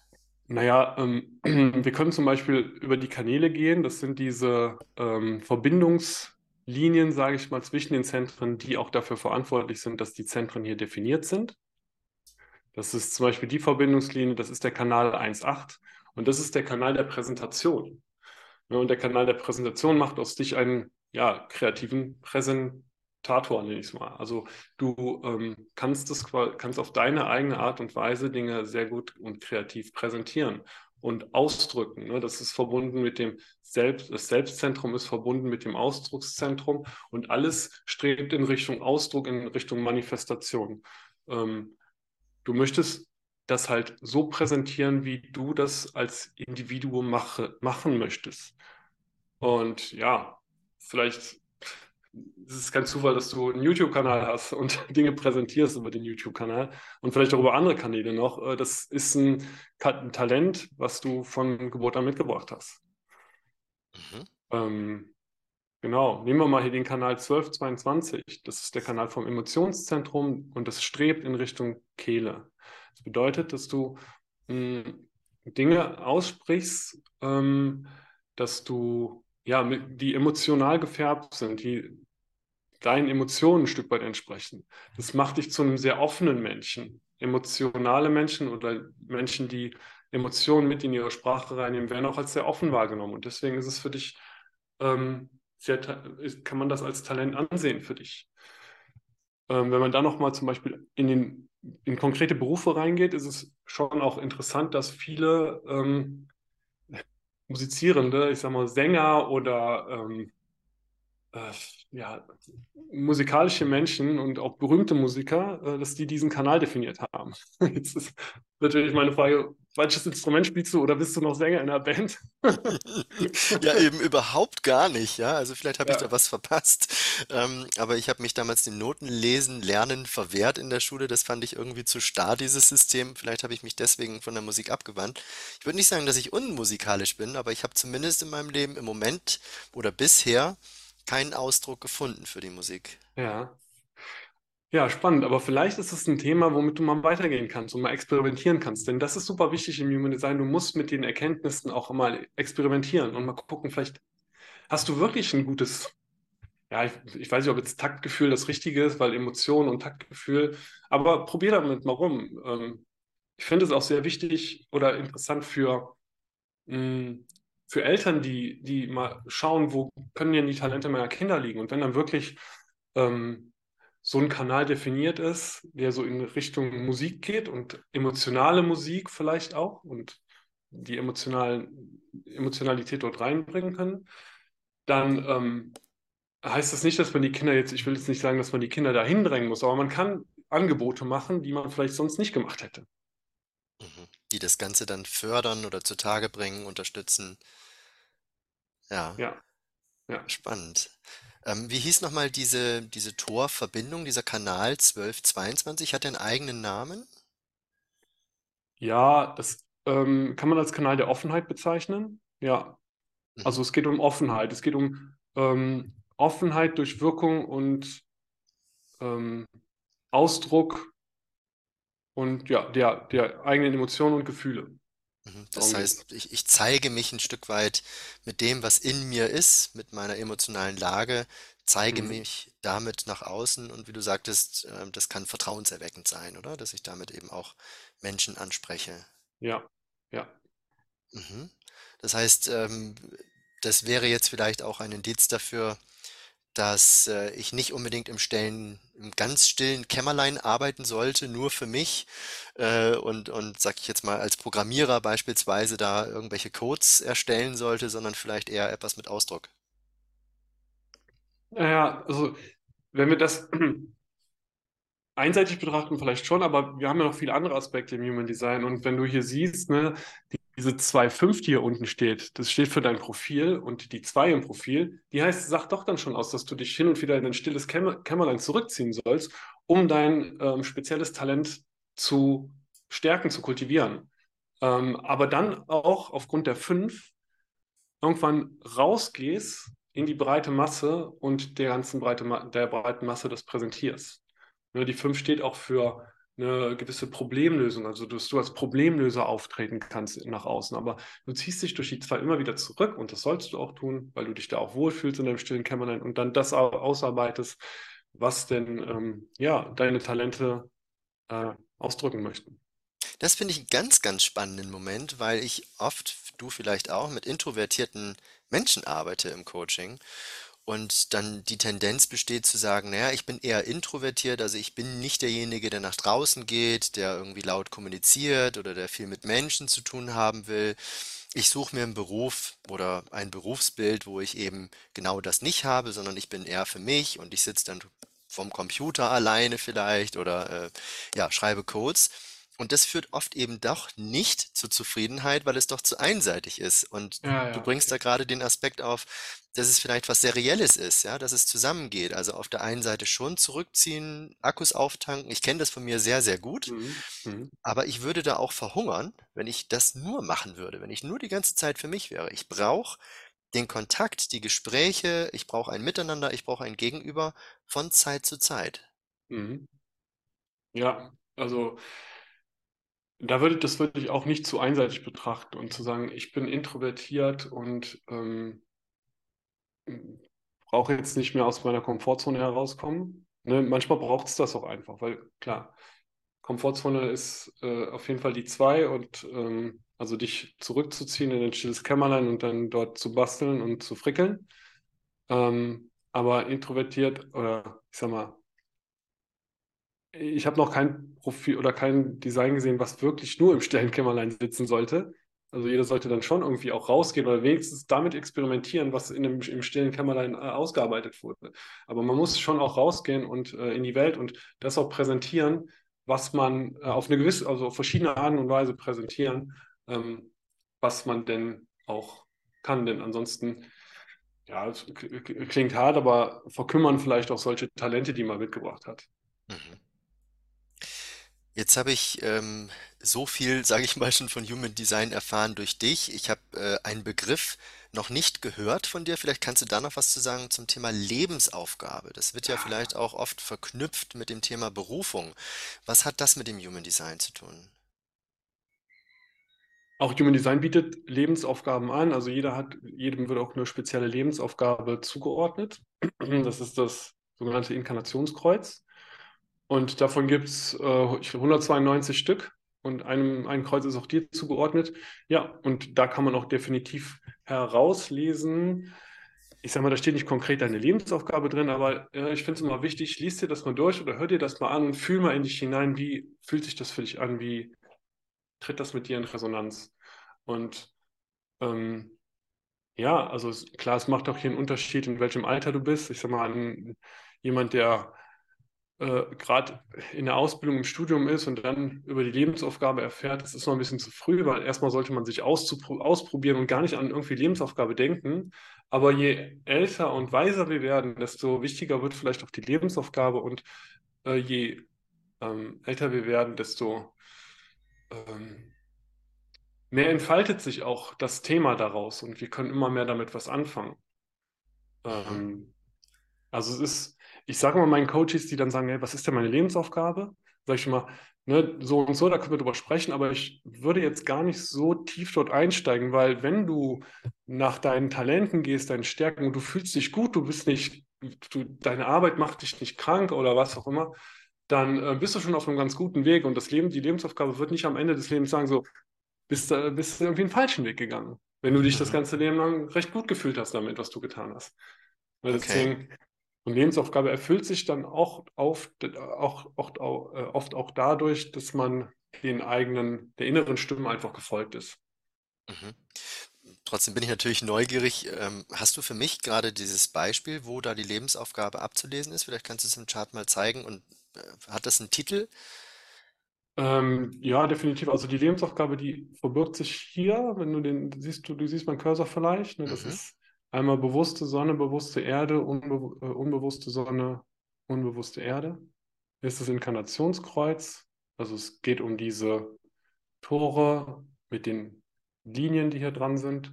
Naja, ähm, wir können zum Beispiel über die Kanäle gehen. Das sind diese ähm, Verbindungslinien, sage ich mal, zwischen den Zentren, die auch dafür verantwortlich sind, dass die Zentren hier definiert sind. Das ist zum Beispiel die Verbindungslinie, das ist der Kanal eins Komma acht und das ist der Kanal der Präsentation. Und der Kanal der Präsentation macht aus dich einen ja, kreativen Präsen Diktator, nenne ich es mal. Also du ähm, kannst, das, kannst auf deine eigene Art und Weise Dinge sehr gut und kreativ präsentieren und ausdrücken. Ne? Das ist verbunden mit dem Selbst, das Selbstzentrum ist verbunden mit dem Ausdruckszentrum und alles strebt in Richtung Ausdruck, in Richtung Manifestation. Ähm, du möchtest das halt so präsentieren, wie du das als Individuum mache, machen möchtest. Und ja, vielleicht es ist kein Zufall, dass du einen YouTube-Kanal hast und Dinge präsentierst über den YouTube-Kanal und vielleicht auch über andere Kanäle noch. Das ist ein, ein Talent, was du von Geburt an mitgebracht hast. Mhm. Ähm, genau, nehmen wir mal hier den Kanal zwölf zweiundzwanzig. Das ist der Kanal vom Emotionszentrum und das strebt in Richtung Kehle. Das bedeutet, dass du mh, Dinge aussprichst, ähm, dass du ja, die emotional gefärbt sind, die deinen Emotionen ein Stück weit entsprechen. Das macht dich zu einem sehr offenen Menschen. Emotionale Menschen oder Menschen, die Emotionen mit in ihre Sprache reinnehmen, werden auch als sehr offen wahrgenommen. Und deswegen ist es für dich, ähm, sehr, kann man das als Talent ansehen für dich. Ähm, wenn man da nochmal zum Beispiel in, den, in konkrete Berufe reingeht, ist es schon auch interessant, dass viele ähm, Musizierende, ich sag mal Sänger oder ähm, äh, ja, musikalische Menschen und auch berühmte Musiker, äh, dass die diesen Kanal definiert haben. Jetzt ist natürlich meine Frage, welches Instrument spielst du oder bist du noch Sänger in einer Band? Ja, eben überhaupt gar nicht. Ja, also vielleicht habe ja. ich da was verpasst. Ähm, aber ich habe mich damals dem Notenlesen, Lernen verwehrt in der Schule. Das fand ich irgendwie zu starr, dieses System. Vielleicht habe ich mich deswegen von der Musik abgewandt. Ich würde nicht sagen, dass ich unmusikalisch bin, aber ich habe zumindest in meinem Leben im Moment oder bisher keinen Ausdruck gefunden für die Musik. Ja. Ja, spannend, aber vielleicht ist es ein Thema, womit du mal weitergehen kannst und mal experimentieren kannst, denn das ist super wichtig im Human Design, du musst mit den Erkenntnissen auch mal experimentieren und mal gucken, vielleicht hast du wirklich ein gutes, ja, ich, ich weiß nicht, ob jetzt Taktgefühl das Richtige ist, weil Emotionen und Taktgefühl, aber probier damit mal rum. Ich finde es auch sehr wichtig oder interessant für, für Eltern, die, die mal schauen, wo können denn die Talente meiner Kinder liegen und wenn dann wirklich ähm, so ein Kanal definiert ist, der so in Richtung Musik geht und emotionale Musik vielleicht auch und die emotionalen, Emotionalität dort reinbringen kann, dann ähm, heißt das nicht, dass man die Kinder jetzt, ich will jetzt nicht sagen, dass man die Kinder dahin drängen muss, aber man kann Angebote machen, die man vielleicht sonst nicht gemacht hätte. Die das Ganze dann fördern oder zutage bringen, unterstützen. Ja. Ja. Ja. Spannend. Ähm, wie hieß nochmal diese, diese Tor-Verbindung, dieser Kanal zwölf zweiundzwanzig? Hat der einen eigenen Namen? Ja, das ähm, kann man als Kanal der Offenheit bezeichnen. Ja, mhm. Also es geht um Offenheit. Es geht um ähm, Offenheit durch Wirkung und ähm, Ausdruck und ja, der, der eigenen Emotionen und Gefühle. Das heißt, ich, ich zeige mich ein Stück weit mit dem, was in mir ist, mit meiner emotionalen Lage, zeige mhm. mich damit nach außen und wie du sagtest, das kann vertrauenserweckend sein, oder? Dass ich damit eben auch Menschen anspreche. Ja, ja. Mhm. Das heißt, das wäre jetzt vielleicht auch ein Indiz dafür, dass ich nicht unbedingt im stillen, im ganz stillen Kämmerlein arbeiten sollte, nur für mich äh, und, und sag ich jetzt mal, als Programmierer beispielsweise da irgendwelche Codes erstellen sollte, sondern vielleicht eher etwas mit Ausdruck. Naja, also wenn wir das einseitig betrachten, vielleicht schon, aber wir haben ja noch viele andere Aspekte im Human Design und wenn du hier siehst, ne, die diese zwei Komma fünf, die hier unten steht, das steht für dein Profil und die zwei im Profil, die heißt, sagt doch dann schon aus, dass du dich hin und wieder in ein stilles Kämmer, Kämmerlein zurückziehen sollst, um dein ähm, spezielles Talent zu stärken, zu kultivieren. Ähm, aber dann auch aufgrund der fünf irgendwann rausgehst in die breite Masse und der ganzen breite Ma- der breiten Masse das präsentierst. Ne, die fünf steht auch für eine gewisse Problemlösung, also dass du als Problemlöser auftreten kannst nach außen, aber du ziehst dich durch die zwei immer wieder zurück und das sollst du auch tun, weil du dich da auch wohlfühlst in deinem stillen Kämmerlein und dann das ausarbeitest, was denn ähm, ja, deine Talente äh, ausdrücken möchten. Das finde ich einen ganz, ganz spannenden Moment, weil ich oft, du vielleicht auch, mit introvertierten Menschen arbeite im Coaching und dann die Tendenz besteht zu sagen, naja, ich bin eher introvertiert, also ich bin nicht derjenige, der nach draußen geht, der irgendwie laut kommuniziert oder der viel mit Menschen zu tun haben will. Ich suche mir einen Beruf oder ein Berufsbild, wo ich eben genau das nicht habe, sondern ich bin eher für mich und ich sitze dann vom Computer alleine vielleicht oder äh, ja, schreibe Codes. Und das führt oft eben doch nicht zur Zufriedenheit, weil es doch zu einseitig ist. Und ja, ja. du bringst da gerade den Aspekt auf, dass es vielleicht was Serielles ist, ja, dass es zusammengeht. Also auf der einen Seite schon zurückziehen, Akkus auftanken. Ich kenne das von mir sehr, sehr gut. Mhm. Mhm. Aber ich würde da auch verhungern, wenn ich das nur machen würde, wenn ich nur die ganze Zeit für mich wäre. Ich brauche den Kontakt, die Gespräche, ich brauche ein Miteinander, ich brauche ein Gegenüber von Zeit zu Zeit. Mhm. Ja, also... Da würde, das würde ich auch nicht zu einseitig betrachten und zu sagen, ich bin introvertiert und ähm, brauche jetzt nicht mehr aus meiner Komfortzone herauskommen. Ne? Manchmal braucht es das auch einfach, weil klar, Komfortzone ist äh, auf jeden Fall die zwei und ähm, also dich zurückzuziehen in ein stilles Kämmerlein und dann dort zu basteln und zu frickeln. Ähm, aber introvertiert oder ich sag mal, ich habe noch kein Profil oder kein Design gesehen, was wirklich nur im stillen Kämmerlein sitzen sollte. Also jeder sollte dann schon irgendwie auch rausgehen oder wenigstens damit experimentieren, was in dem, im stillen Kämmerlein äh, ausgearbeitet wurde. Aber man muss schon auch rausgehen und äh, in die Welt und das auch präsentieren, was man äh, auf eine gewisse, also auf verschiedene Arten und Weise präsentieren, ähm, was man denn auch kann. Denn ansonsten, ja, das klingt hart, aber verkümmern vielleicht auch solche Talente, die man mitgebracht hat. Mhm. Jetzt habe ich ähm, so viel, sage ich mal, schon von Human Design erfahren durch dich. Ich habe äh, einen Begriff noch nicht gehört von dir. Vielleicht kannst du da noch was zu sagen zum Thema Lebensaufgabe. Das wird ja, ja vielleicht auch oft verknüpft mit dem Thema Berufung. Was hat das mit dem Human Design zu tun? Auch Human Design bietet Lebensaufgaben an. Also jeder hat, jedem wird auch eine spezielle Lebensaufgabe zugeordnet. Das ist das sogenannte Inkarnationskreuz. Und davon gibt es äh, hundertzweiundneunzig Stück und einem, ein Kreuz ist auch dir zugeordnet. Ja, und da kann man auch definitiv herauslesen. Ich sage mal, da steht nicht konkret deine Lebensaufgabe drin, aber äh, ich finde es immer wichtig, lies dir das mal durch oder hör dir das mal an und fühl mal in dich hinein, wie fühlt sich das für dich an, wie tritt das mit dir in Resonanz? Und ähm, ja, also es, klar, es macht auch hier einen Unterschied, in welchem Alter du bist. Ich sage mal, ein, jemand, der gerade in der Ausbildung, im Studium ist und dann über die Lebensaufgabe erfährt, das ist noch ein bisschen zu früh, weil erstmal sollte man sich ausprobieren und gar nicht an irgendwie Lebensaufgabe denken. Aber je älter und weiser wir werden, desto wichtiger wird vielleicht auch die Lebensaufgabe und äh, je ähm, älter wir werden, desto ähm, mehr entfaltet sich auch das Thema daraus und wir können immer mehr damit was anfangen. Ähm, also es ist Ich sage immer meinen Coaches, die dann sagen, hey, was ist denn meine Lebensaufgabe? Sage ich immer, ne, so und so, da können wir drüber sprechen, aber ich würde jetzt gar nicht so tief dort einsteigen, weil wenn du nach deinen Talenten gehst, deinen Stärken und du fühlst dich gut, du bist nicht, du, deine Arbeit macht dich nicht krank oder was auch immer, dann äh, bist du schon auf einem ganz guten Weg und das Leben, die Lebensaufgabe wird nicht am Ende des Lebens sagen, so, bist du bist irgendwie einen falschen Weg gegangen, wenn du dich das ganze Leben lang recht gut gefühlt hast damit, was du getan hast. Weil deswegen... Okay. Und Lebensaufgabe erfüllt sich dann auch, auf, auch, auch, auch äh, oft auch dadurch, dass man den eigenen, der inneren Stimme einfach gefolgt ist. Mhm. Trotzdem bin ich natürlich neugierig. Ähm, hast du für mich gerade dieses Beispiel, wo da die Lebensaufgabe abzulesen ist? Vielleicht kannst du es im Chart mal zeigen. Und äh, hat das einen Titel? Ähm, ja, definitiv. Also die Lebensaufgabe, die verbirgt sich hier. Wenn du den siehst, du, du siehst meinen Cursor vielleicht. Ne? Das mhm. ist Einmal bewusste Sonne, bewusste Erde, unbe äh, unbewusste Sonne, unbewusste Erde. Hier ist das Inkarnationskreuz. Also es geht um diese Tore mit den Linien, die hier dran sind.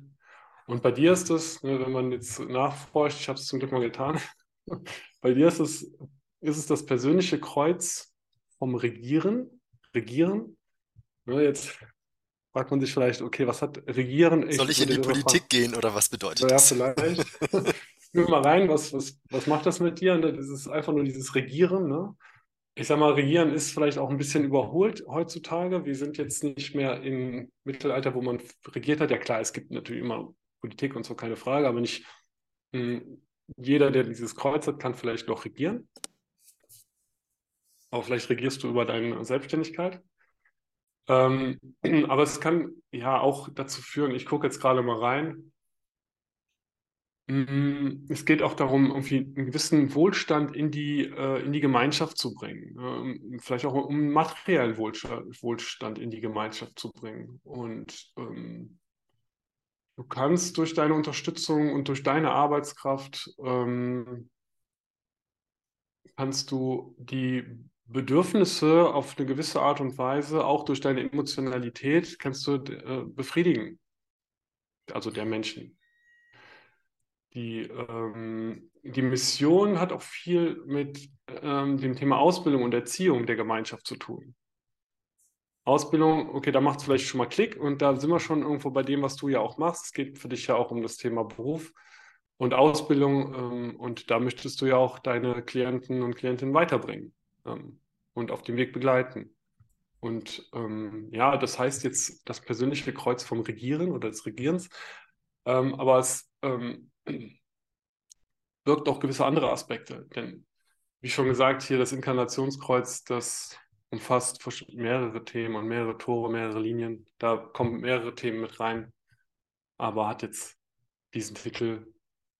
Und bei dir ist es, ne, wenn man jetzt nachforscht, ich habe es zum Glück mal getan, bei dir ist es, ist es das persönliche Kreuz vom Regieren. Regieren. Ne, jetzt... fragt man sich vielleicht, okay, was hat Regieren... Soll ich in die Politik fragen, gehen oder was bedeutet ja, das? Ja, vielleicht. Spür mal rein, was, was, was macht das mit dir? Das ist einfach nur dieses Regieren. Ne? Ich sag mal, Regieren ist vielleicht auch ein bisschen überholt heutzutage. Wir sind jetzt nicht mehr im Mittelalter, wo man regiert hat. Ja klar, es gibt natürlich immer Politik und so, keine Frage, aber nicht mh, jeder, der dieses Kreuz hat, kann vielleicht noch regieren. Auch vielleicht regierst du über deine Selbstständigkeit. Ähm, aber es kann ja auch dazu führen, ich gucke jetzt gerade mal rein, es geht auch darum, irgendwie einen gewissen Wohlstand in die, äh, in die Gemeinschaft zu bringen. Ähm, vielleicht auch um materiellen Wohlstand in die Gemeinschaft zu bringen. Und ähm, du kannst durch deine Unterstützung und durch deine Arbeitskraft ähm, kannst du die Bedürfnisse auf eine gewisse Art und Weise, auch durch deine Emotionalität, kannst du äh, befriedigen. Also der Menschen. Die, ähm, die Mission hat auch viel mit ähm, dem Thema Ausbildung und Erziehung der Gemeinschaft zu tun. Ausbildung, okay, da macht es vielleicht schon mal Klick und da sind wir schon irgendwo bei dem, was du ja auch machst. Es geht für dich ja auch um das Thema Beruf und Ausbildung ähm, und da möchtest du ja auch deine Klienten und Klientinnen weiterbringen ähm, und auf dem Weg begleiten. Und ähm, ja, das heißt jetzt das persönliche Kreuz vom Regieren oder des Regierens, ähm, aber es ähm, birgt auch gewisse andere Aspekte, denn wie schon gesagt, hier das Inkarnationskreuz, das umfasst mehrere Themen und mehrere Tore, mehrere Linien, da kommen mehrere Themen mit rein, aber hat jetzt diesen Titel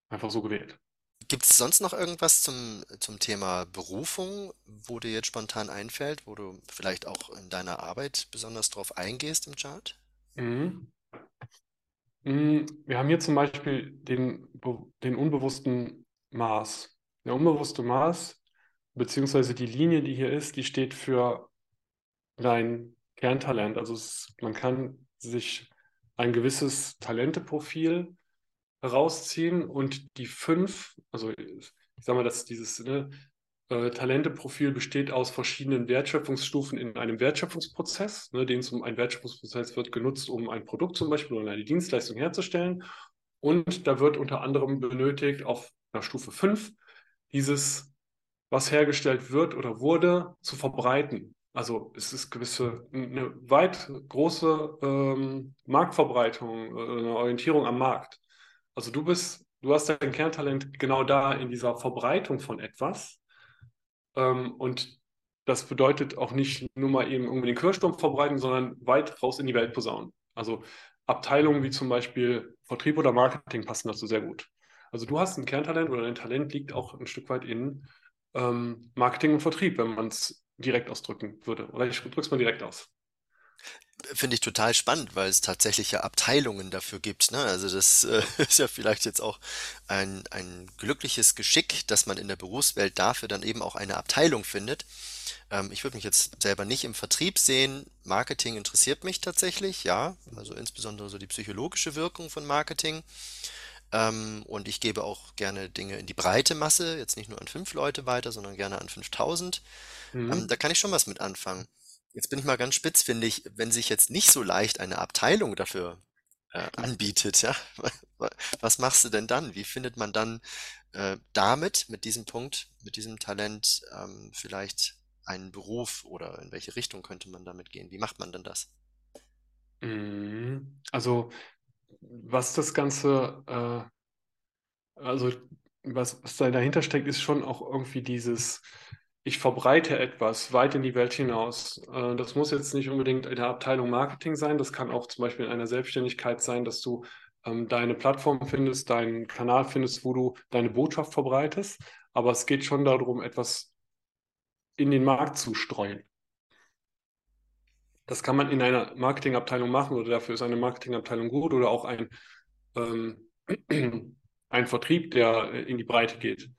einfach so gewählt. Gibt es sonst noch irgendwas zum, zum Thema Berufung, wo dir jetzt spontan einfällt, wo du vielleicht auch in deiner Arbeit besonders drauf eingehst im Chart? Mhm. Wir haben hier zum Beispiel den, den unbewussten Mars. Der unbewusste Mars, beziehungsweise die Linie, die hier ist, die steht für dein Kerntalent. Also es, man kann sich ein gewisses Talenteprofil herausziehen und die fünf, also ich sage mal, dass dieses ne, äh, Talenteprofil besteht aus verschiedenen Wertschöpfungsstufen in einem Wertschöpfungsprozess. Ne, den zum, ein Wertschöpfungsprozess wird genutzt, um ein Produkt zum Beispiel oder eine Dienstleistung herzustellen. Und da wird unter anderem benötigt auf einer Stufe fünf dieses, was hergestellt wird oder wurde, zu verbreiten. Also es ist gewisse, eine weit große ähm, Marktverbreitung, äh, eine Orientierung am Markt. Also du bist, du hast dein Kerntalent genau da in dieser Verbreitung von etwas. Ähm, und das bedeutet auch nicht nur mal eben irgendwie den Kirchturm verbreiten, sondern weit raus in die Welt posaunen. Also Abteilungen wie zum Beispiel Vertrieb oder Marketing passen dazu sehr gut. Also du hast ein Kerntalent oder dein Talent liegt auch ein Stück weit in ähm, Marketing und Vertrieb, wenn man es direkt ausdrücken würde. Oder ich drücke es mal direkt aus. Finde ich total spannend, weil es tatsächlich ja Abteilungen dafür gibt. Ne? Also das äh, ist ja vielleicht jetzt auch ein, ein glückliches Geschick, dass man in der Berufswelt dafür dann eben auch eine Abteilung findet. Ähm, ich würde mich jetzt selber nicht im Vertrieb sehen. Marketing interessiert mich tatsächlich, ja. Also insbesondere so die psychologische Wirkung von Marketing. Ähm, und ich gebe auch gerne Dinge in die breite Masse, jetzt nicht nur an fünf Leute weiter, sondern gerne an fünftausend. Mhm. Ähm, da kann ich schon was mit anfangen. Jetzt bin ich mal ganz spitz, finde ich, wenn sich jetzt nicht so leicht eine Abteilung dafür äh, anbietet, ja, was machst du denn dann? Wie findet man dann äh, damit, mit diesem Punkt, mit diesem Talent ähm, vielleicht einen Beruf oder in welche Richtung könnte man damit gehen? Wie macht man denn das? Also was das Ganze, äh, also was, was da dahinter steckt, ist schon auch irgendwie dieses, ich verbreite etwas weit in die Welt hinaus. Äh, das muss jetzt nicht unbedingt in der Abteilung Marketing sein, das kann auch zum Beispiel in einer Selbstständigkeit sein, dass du ähm, deine Plattform findest, deinen Kanal findest, wo du deine Botschaft verbreitest, aber es geht schon darum, etwas in den Markt zu streuen. Das kann man in einer Marketingabteilung machen oder dafür ist eine Marketingabteilung gut oder auch ein, ähm, ein Vertrieb, der in die Breite geht.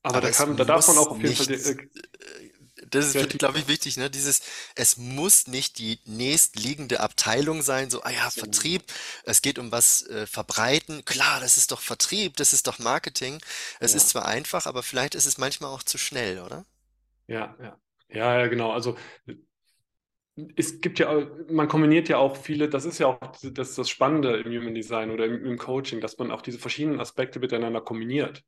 Aber, Aber da, kann, da darf man auch auf jeden nicht, Fall... Äh, das ist, glaube ich, wichtig, ne? Dieses, es muss nicht die nächstliegende Abteilung sein, so, ah ja, Vertrieb, es geht um was äh, verbreiten, klar, das ist doch Vertrieb, das ist doch Marketing. Es ja. ist zwar einfach, aber vielleicht ist es manchmal auch zu schnell, oder? Ja, ja. Ja, ja, genau. Also es gibt ja, man kombiniert ja auch viele, das ist ja auch das, das Spannende im Human Design oder im, im Coaching, dass man auch diese verschiedenen Aspekte miteinander kombiniert.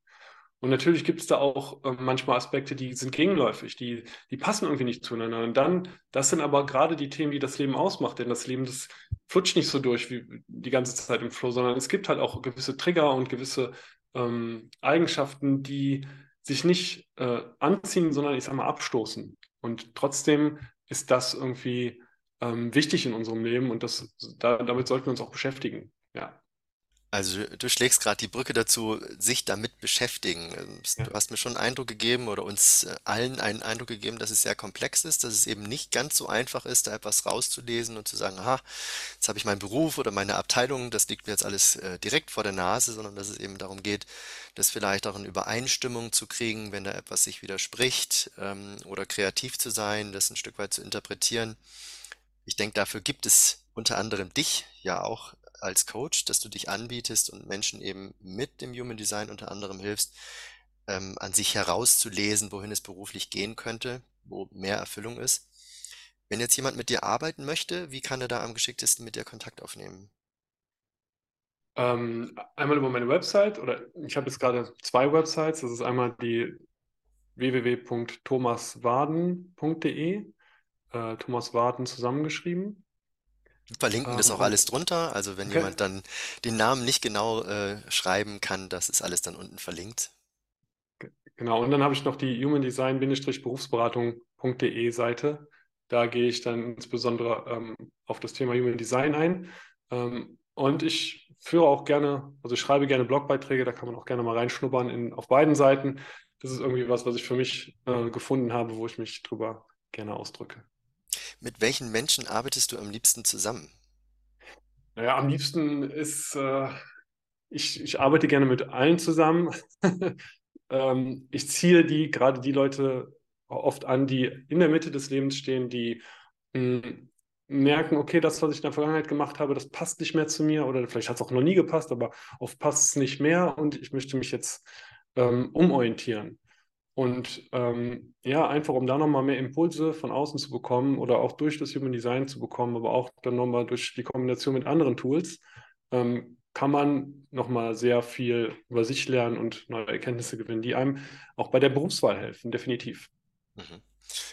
Und natürlich gibt es da auch äh, manchmal Aspekte, die sind gegenläufig, die, die passen irgendwie nicht zueinander. Und dann, das sind aber gerade die Themen, die das Leben ausmacht, denn das Leben, das flutscht nicht so durch wie die ganze Zeit im Flow, sondern es gibt halt auch gewisse Trigger und gewisse ähm, Eigenschaften, die sich nicht äh, anziehen, sondern ich sag mal abstoßen. Und trotzdem ist das irgendwie ähm, wichtig in unserem Leben und das, da, damit sollten wir uns auch beschäftigen, ja. Also du schlägst gerade die Brücke dazu, sich damit beschäftigen. Du ja. hast mir schon einen Eindruck gegeben oder uns allen einen Eindruck gegeben, dass es sehr komplex ist, dass es eben nicht ganz so einfach ist, da etwas rauszulesen und zu sagen, aha, jetzt habe ich meinen Beruf oder meine Abteilung, das liegt mir jetzt alles äh, direkt vor der Nase, sondern dass es eben darum geht, das vielleicht auch in Übereinstimmung zu kriegen, wenn da etwas sich widerspricht, ähm, oder kreativ zu sein, das ein Stück weit zu interpretieren. Ich denke, dafür gibt es unter anderem dich ja auch als Coach, dass du dich anbietest und Menschen eben mit dem Human Design unter anderem hilfst, ähm, an sich herauszulesen, wohin es beruflich gehen könnte, wo mehr Erfüllung ist. Wenn jetzt jemand mit dir arbeiten möchte, wie kann er da am geschicktesten mit dir Kontakt aufnehmen? Ähm, einmal über meine Website, oder ich habe jetzt gerade zwei Websites, das ist einmal die w w w punkt thomas waden punkt d e, äh, Thomas Waden zusammengeschrieben. Verlinken das auch alles drunter, also wenn okay. jemand dann den Namen nicht genau äh, schreiben kann, das ist alles dann unten verlinkt. Genau, und dann habe ich noch die human design berufsberatung punkt d e Seite, da gehe ich dann insbesondere ähm, auf das Thema Human Design ein, ähm, und ich führe auch gerne, also ich schreibe gerne Blogbeiträge, da kann man auch gerne mal reinschnuppern in, auf beiden Seiten. Das ist irgendwie was, was ich für mich äh, gefunden habe, wo ich mich drüber gerne ausdrücke. Mit welchen Menschen arbeitest du am liebsten zusammen? Naja, am liebsten ist, äh, ich, ich arbeite gerne mit allen zusammen. ähm, ich ziehe die, gerade die Leute oft an, die in der Mitte des Lebens stehen, die mh, merken, okay, das, was ich in der Vergangenheit gemacht habe, das passt nicht mehr zu mir, oder vielleicht hat es auch noch nie gepasst, aber oft passt es nicht mehr und ich möchte mich jetzt ähm, umorientieren. Und ähm, ja, einfach um da nochmal mehr Impulse von außen zu bekommen oder auch durch das Human Design zu bekommen, aber auch dann nochmal durch die Kombination mit anderen Tools, ähm, kann man nochmal sehr viel über sich lernen und neue Erkenntnisse gewinnen, die einem auch bei der Berufswahl helfen, definitiv. Mhm.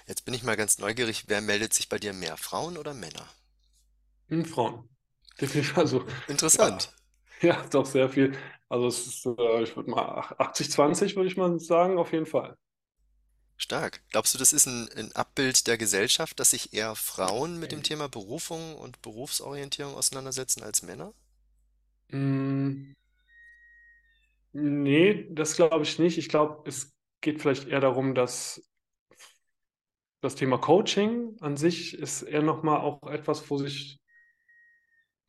Jetzt bin ich mal ganz neugierig, wer meldet sich bei dir mehr, Frauen oder Männer? Hm, Frauen, definitiv. Also, interessant. Ja, ja, doch sehr viel. Also es ist, ich würde mal achtzig zwanzig, würde ich mal sagen, auf jeden Fall. Stark. Glaubst du, das ist ein, ein Abbild der Gesellschaft, dass sich eher Frauen mit dem Thema Berufung und Berufsorientierung auseinandersetzen als Männer? Mm, nee, das glaube ich nicht. Ich glaube, es geht vielleicht eher darum, dass das Thema Coaching an sich ist eher nochmal auch etwas, wo sich...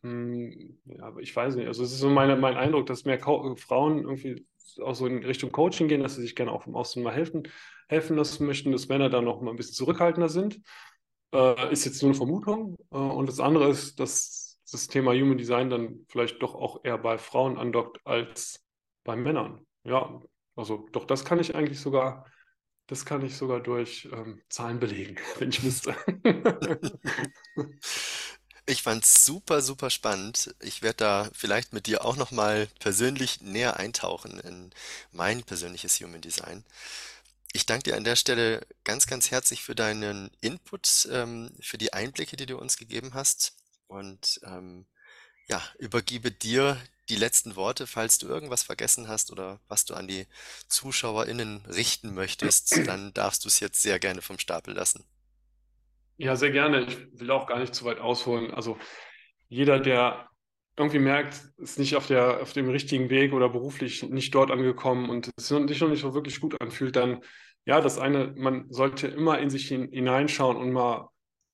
Ja, aber ich weiß nicht, also es ist so meine, mein Eindruck, dass mehr Co- Frauen irgendwie auch so in Richtung Coaching gehen, dass sie sich gerne auch vom Außen mal helfen, helfen lassen möchten, dass Männer dann noch mal ein bisschen zurückhaltender sind. Äh, ist jetzt nur eine Vermutung. Äh, und das andere ist, dass das Thema Human Design dann vielleicht doch auch eher bei Frauen andockt als bei Männern. Ja, also doch, das kann ich eigentlich sogar, das kann ich sogar durch ähm, Zahlen belegen, wenn ich müsste. Ich fand es super, super spannend. Ich werde da vielleicht mit dir auch nochmal persönlich näher eintauchen in mein persönliches Human Design. Ich danke dir an der Stelle ganz, ganz herzlich für deinen Input, ähm, für die Einblicke, die du uns gegeben hast. Und ähm, ja, übergebe dir die letzten Worte, falls du irgendwas vergessen hast oder was du an die ZuschauerInnen richten möchtest, dann darfst du es jetzt sehr gerne vom Stapel lassen. Ja, sehr gerne. Ich will auch gar nicht zu weit ausholen. Also jeder, der irgendwie merkt, ist nicht auf, der, auf dem richtigen Weg oder beruflich nicht dort angekommen und es sich noch nicht so wirklich gut anfühlt, dann ja, das eine, man sollte immer in sich hin, hineinschauen und mal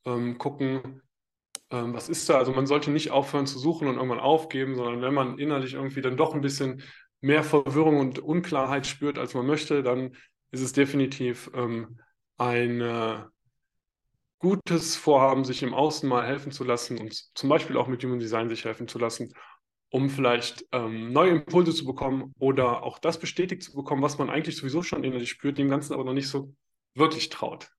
ähm, gucken, ähm, was ist da. Also man sollte nicht aufhören zu suchen und irgendwann aufgeben, sondern wenn man innerlich irgendwie dann doch ein bisschen mehr Verwirrung und Unklarheit spürt, als man möchte, dann ist es definitiv ähm, eine... gutes Vorhaben, sich im Außen mal helfen zu lassen und zum Beispiel auch mit Human Design sich helfen zu lassen, um vielleicht ähm, neue Impulse zu bekommen oder auch das bestätigt zu bekommen, was man eigentlich sowieso schon innerlich spürt, dem Ganzen aber noch nicht so wirklich traut.